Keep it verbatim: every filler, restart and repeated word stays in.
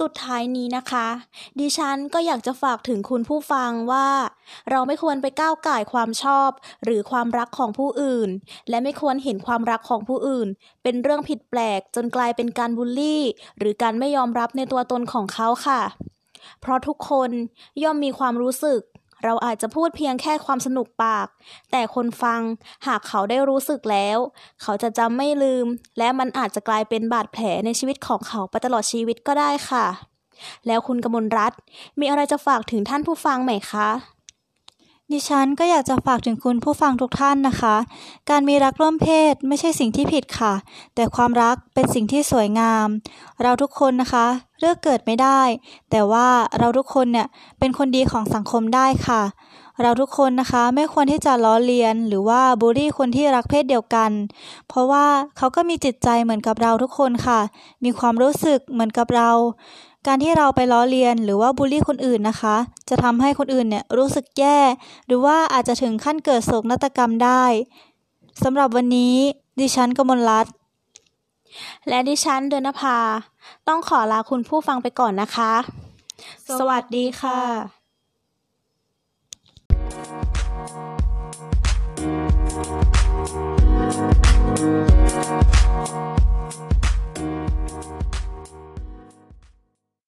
สุดท้ายนี้นะคะดิฉันก็อยากจะฝากถึงคุณผู้ฟังว่าเราไม่ควรไปก้าวก่ายความชอบหรือความรักของผู้อื่นและไม่ควรเห็นความรักของผู้อื่นเป็นเรื่องผิดแปลกจนกลายเป็นการบูลลี่หรือการไม่ยอมรับในตัวตนของเขาค่ะเพราะทุกคนย่อมมีความรู้สึกเราอาจจะพูดเพียงแค่ความสนุกปากแต่คนฟังหากเขาได้รู้สึกแล้วเขาจะจำไม่ลืมและมันอาจจะกลายเป็นบาดแผลในชีวิตของเขาไปตลอดชีวิตก็ได้ค่ะแล้วคุณกมลรัตน์มีอะไรจะฝากถึงท่านผู้ฟังไหมคะดิฉันก็อยากจะฝากถึงคุณผู้ฟังทุกท่านนะคะการมีรักร่วมเพศไม่ใช่สิ่งที่ผิดค่ะแต่ความรักเป็นสิ่งที่สวยงามเราทุกคนนะคะเลือกเกิดไม่ได้แต่ว่าเราทุกคนเนี่ยเป็นคนดีของสังคมได้ค่ะเราทุกคนนะคะไม่ควรที่จะล้อเลียนหรือว่าบูลลี่คนที่รักเพศเดียวกันเพราะว่าเขาก็มีจิตใจเหมือนกับเราทุกคนค่ะมีความรู้สึกเหมือนกับเราการที่เราไปล้อเลียนหรือว่าบูลลี่คนอื่นนะคะจะทำให้คนอื่นเนี่ยรู้สึกแย่หรือว่าอาจจะถึงขั้นเกิดโศกนาฏกรรมได้สำหรับวันนี้ดิฉันกมลรัตน์และดิฉันเดือนนภาต้องขอลาคุณผู้ฟังไปก่อนนะคะสวัสดีค่ะ